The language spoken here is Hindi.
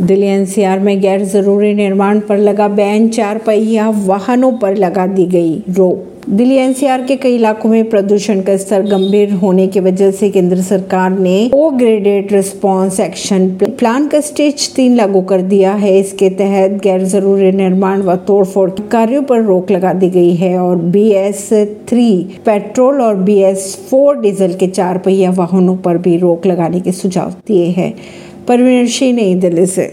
दिल्ली एनसीआर में गैर जरूरी निर्माण पर लगा बैन, चार पहिया वाहनों पर लगा दी गई रोक। दिल्ली एनसीआर के कई इलाकों में प्रदूषण का स्तर गंभीर होने की वजह से केंद्र सरकार ने ओ ग्रेडेड रिस्पांस एक्शन प्लान का स्टेज 3 लागू कर दिया है। इसके तहत गैर जरूरी निर्माण व तोड़फोड़ के कार्यों पर रोक लगा दी गई है और BS3 पेट्रोल और BS4 डीजल के चार पहिया वाहनों पर भी रोक लगाने के सुझाव दिए हैं। परवीन अर्शी, नई दिल्ली से।